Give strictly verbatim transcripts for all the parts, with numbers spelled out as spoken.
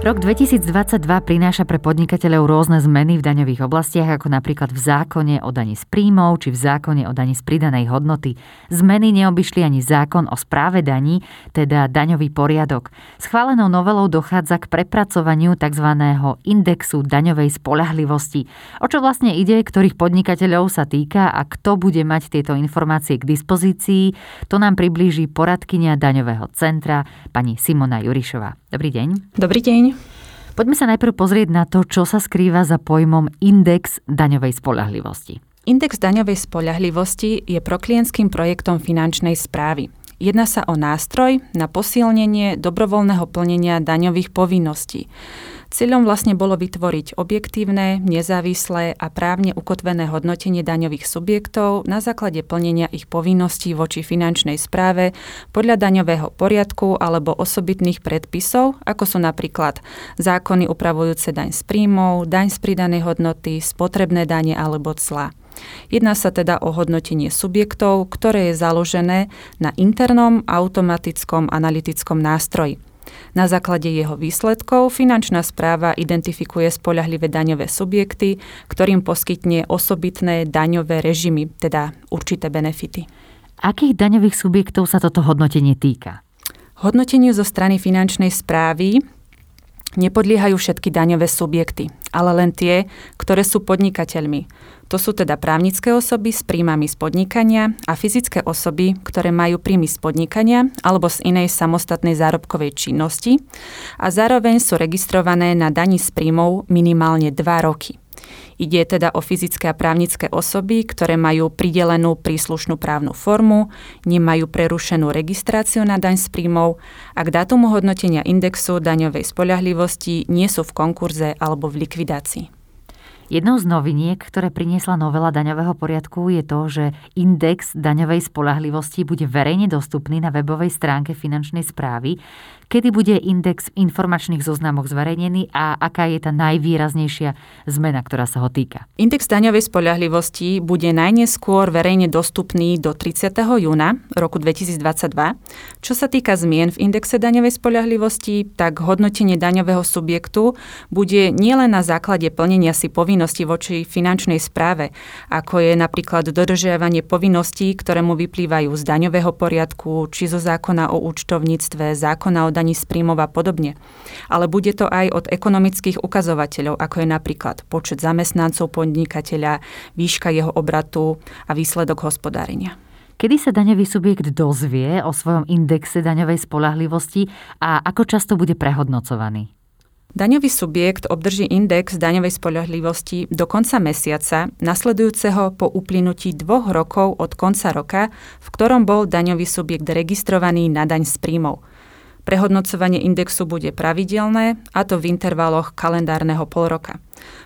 Rok dvetisícdvadsaťdva prináša pre podnikateľov rôzne zmeny v daňových oblastiach, ako napríklad v zákone o dani z príjmov či v zákone o dani z pridanej hodnoty. Zmeny neobyšli ani zákon o správe daní, teda daňový poriadok. Schválenou novelou dochádza k prepracovaniu tzv. Indexu daňovej spoľahlivosti. O čo vlastne ide, ktorých podnikateľov sa týka a kto bude mať tieto informácie k dispozícii, to nám priblíži poradkyňa daňového centra pani Simona Jurišová. Dobrý deň. Dobrý deň. Poďme sa najprv pozrieť na to, čo sa skrýva za pojmom index daňovej spoľahlivosti. Index daňovej spoľahlivosti je proklientským projektom finančnej správy. Jedná sa o nástroj na posilnenie dobrovoľného plnenia daňových povinností. Cieľom vlastne bolo vytvoriť objektívne, nezávislé a právne ukotvené hodnotenie daňových subjektov na základe plnenia ich povinností voči finančnej správe podľa daňového poriadku alebo osobitných predpisov, ako sú napríklad zákony upravujúce daň z príjmov, daň z pridanej hodnoty, spotrebné dane alebo clá. Jedná sa teda o hodnotenie subjektov, ktoré je založené na internom automatickom analytickom nástroji. Na základe jeho výsledkov finančná správa identifikuje spoľahlivé daňové subjekty, ktorým poskytne osobitné daňové režimy, teda určité benefity. Akých daňových subjektov sa toto hodnotenie týka? Hodnoteniu zo strany finančnej správy nepodliehajú všetky daňové subjekty, ale len tie, ktoré sú podnikateľmi. To sú teda právnické osoby s príjmami z podnikania a fyzické osoby, ktoré majú príjmy z podnikania alebo z inej samostatnej zárobkovej činnosti a zároveň sú registrované na dani z príjmov minimálne dva roky. Ide teda o fyzické a právnické osoby, ktoré majú pridelenú príslušnú právnu formu, nemajú prerušenú registráciu na daň z príjmov a k dátumu hodnotenia indexu daňovej spoľahlivosti nie sú v konkurze alebo v likvidácii. Jednou z noviniek, ktoré priniesla novela daňového poriadku, je to, že index daňovej spoľahlivosti bude verejne dostupný na webovej stránke finančnej správy, kedy bude index v informačných zoznamoch zverejnený a aká je tá najvýraznejšia zmena, ktorá sa ho týka. Index daňovej spoľahlivosti bude najneskôr verejne dostupný do tridsiateho júna roku dvetisícdvadsaťdva. Čo sa týka zmien v indexe daňovej spoľahlivosti, tak hodnotenie daňového subjektu bude nielen na základe plnenia si povinnosti voči finančnej správe, ako je napríklad dodržiavanie povinností, ktoré mu vyplývajú z daňového poriadku, či zo zákona o účtovníctve, zákona o daní z príjmov a podobne. Ale bude to aj od ekonomických ukazovateľov, ako je napríklad počet zamestnancov podnikateľa, výška jeho obratu a výsledok hospodárenia. Kedy sa daňový subjekt dozvie o svojom indexe daňovej spoľahlivosti a ako často bude prehodnocovaný? Daňový subjekt obdrží index daňovej spoľahlivosti do konca mesiaca, nasledujúceho po uplynutí dvoch rokov od konca roka, v ktorom bol daňový subjekt registrovaný na daň z príjmov. Prehodnocovanie indexu bude pravidelné, a to v intervaloch kalendárneho polroka.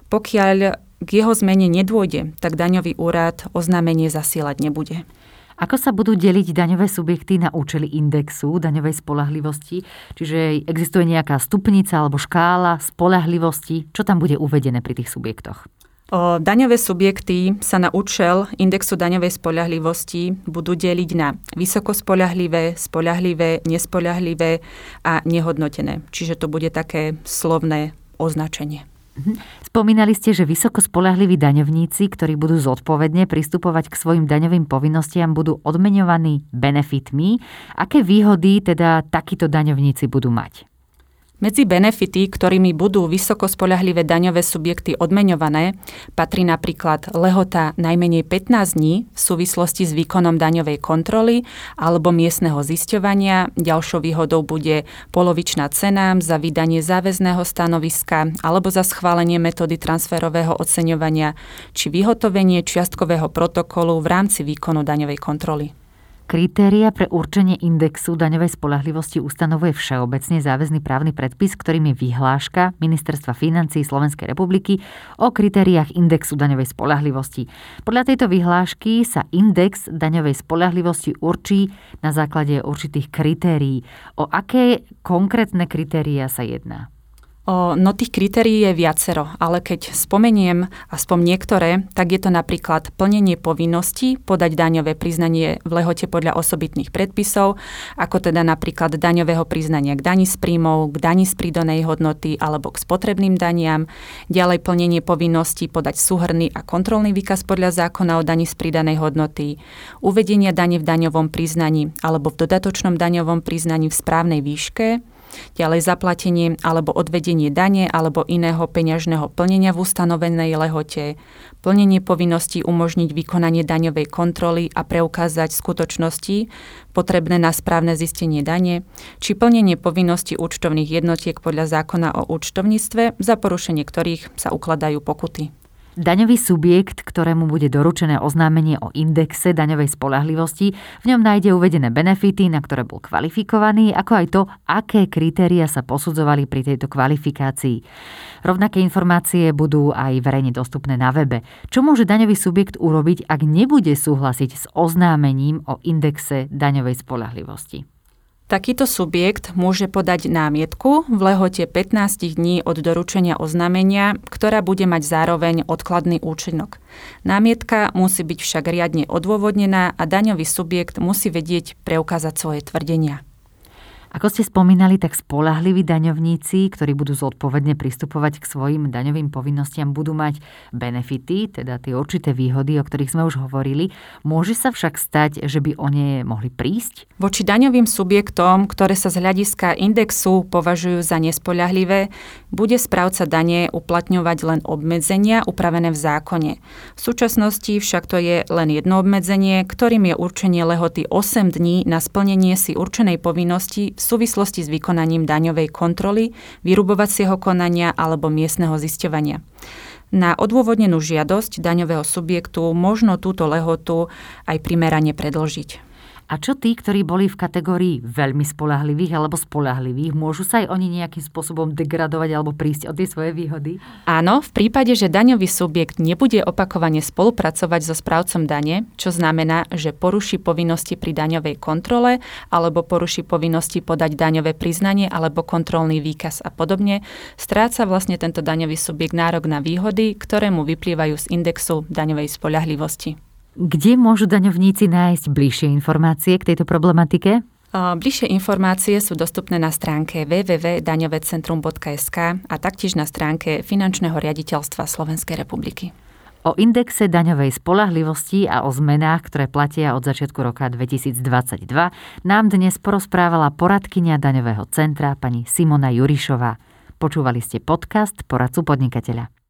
Pokiaľ k jeho zmene nedôjde, tak daňový úrad oznámenie zasielať nebude. Ako sa budú deliť daňové subjekty na účely indexu daňovej spoľahlivosti? Čiže existuje nejaká stupnica alebo škála spoľahlivosti? Čo tam bude uvedené pri tých subjektoch? O, daňové subjekty sa na účel indexu daňovej spoľahlivosti budú deliť na vysoko spoľahlivé, spoľahlivé, nespoľahlivé a nehodnotené. Čiže to bude také slovné označenie. Spomínali ste, že vysoko spoľahliví daňovníci, ktorí budú zodpovedne pristupovať k svojim daňovým povinnostiam, budú odmeňovaní benefitmi. Aké výhody teda takíto daňovníci budú mať? Medzi benefity, ktorými budú vysoko spoľahlivé daňové subjekty odmeňované, patrí napríklad lehota najmenej pätnásť dní v súvislosti s výkonom daňovej kontroly alebo miestneho zisťovania. Ďalšou výhodou bude polovičná cena za vydanie záväzného stanoviska alebo za schválenie metódy transferového oceňovania či vyhotovenie čiastkového protokolu v rámci výkonu daňovej kontroly. Kritéria pre určenie indexu daňovej spoľahlivosti ustanovuje všeobecne záväzný právny predpis, ktorým je vyhláška Ministerstva financií Slovenskej republiky o kritériách indexu daňovej spoľahlivosti. Podľa tejto vyhlášky sa index daňovej spoľahlivosti určí na základe určitých kritérií. O aké konkrétne kritéria sa jedná? No tých kritérií je viacero, ale keď spomeniem aspoň niektoré, tak je to napríklad plnenie povinnosti podať daňové priznanie v lehote podľa osobitných predpisov, ako teda napríklad daňového priznania k dani z príjmov, k dani z pridanej hodnoty alebo k spotrebným daniam, ďalej plnenie povinnosti podať súhrnný a kontrolný výkaz podľa zákona o dani z pridanej hodnoty, uvedenia dane v daňovom priznaní alebo v dodatočnom daňovom priznaní v správnej výške, ďalej zaplatenie alebo odvedenie dane alebo iného peňažného plnenia v ustanovenej lehote, plnenie povinností umožniť vykonanie daňovej kontroly a preukázať skutočnosti potrebné na správne zistenie dane, či plnenie povinností účtovných jednotiek podľa zákona o účtovníctve, za porušenie ktorých sa ukladajú pokuty. Daňový subjekt, ktorému bude doručené oznámenie o indexe daňovej spoľahlivosti, v ňom nájde uvedené benefity, na ktoré bol kvalifikovaný, ako aj to, aké kritéria sa posudzovali pri tejto kvalifikácii. Rovnaké informácie budú aj verejne dostupné na webe. Čo môže daňový subjekt urobiť, ak nebude súhlasiť s oznámením o indexe daňovej spoľahlivosti? Takýto subjekt môže podať námietku v lehote pätnásť dní od doručenia oznámenia, ktorá bude mať zároveň odkladný účinok. Námietka musí byť však riadne odôvodnená a daňový subjekt musí vedieť preukázať svoje tvrdenia. Ako ste spomínali, tak spoľahliví daňovníci, ktorí budú zodpovedne pristupovať k svojim daňovým povinnostiam, budú mať benefity, teda tie určité výhody, o ktorých sme už hovorili. Môže sa však stať, že by o ne mohli prísť? Voči daňovým subjektom, ktoré sa z hľadiska indexu považujú za nespoľahlivé, bude správca dane uplatňovať len obmedzenia upravené v zákone. V súčasnosti však to je len jedno obmedzenie, ktorým je určenie lehoty osem dní na splnenie si určenej povinnosti v súvislosti s vykonaním daňovej kontroly, vyrubovacieho konania alebo miestneho zisťovania. Na odôvodnenú žiadosť daňového subjektu možno túto lehotu aj primerane predĺžiť. A čo tí, ktorí boli v kategórii veľmi spoľahlivých alebo spoľahlivých, môžu sa aj oni nejakým spôsobom degradovať alebo prísť o tie svoje výhody? Áno, v prípade, že daňový subjekt nebude opakovane spolupracovať so správcom dane, čo znamená, že poruší povinnosti pri daňovej kontrole alebo poruší povinnosti podať daňové priznanie alebo kontrolný výkaz a podobne, stráca vlastne tento daňový subjekt nárok na výhody, ktoré mu vyplývajú z indexu daňovej spoľahlivosti. Kde môžu daňovníci nájsť bližšie informácie k tejto problematike? Bližšie informácie sú dostupné na stránke w w w bodka daňovecentrum bodka es ka a taktiež na stránke Finančného riaditeľstva Slovenskej republiky. O indexe daňovej spoľahlivosti a o zmenách, ktoré platia od začiatku roka dvetisícdvadsaťdva, nám dnes porozprávala poradkyňa daňového centra pani Simona Jurišová. Počúvali ste podcast Poradcu podnikateľa.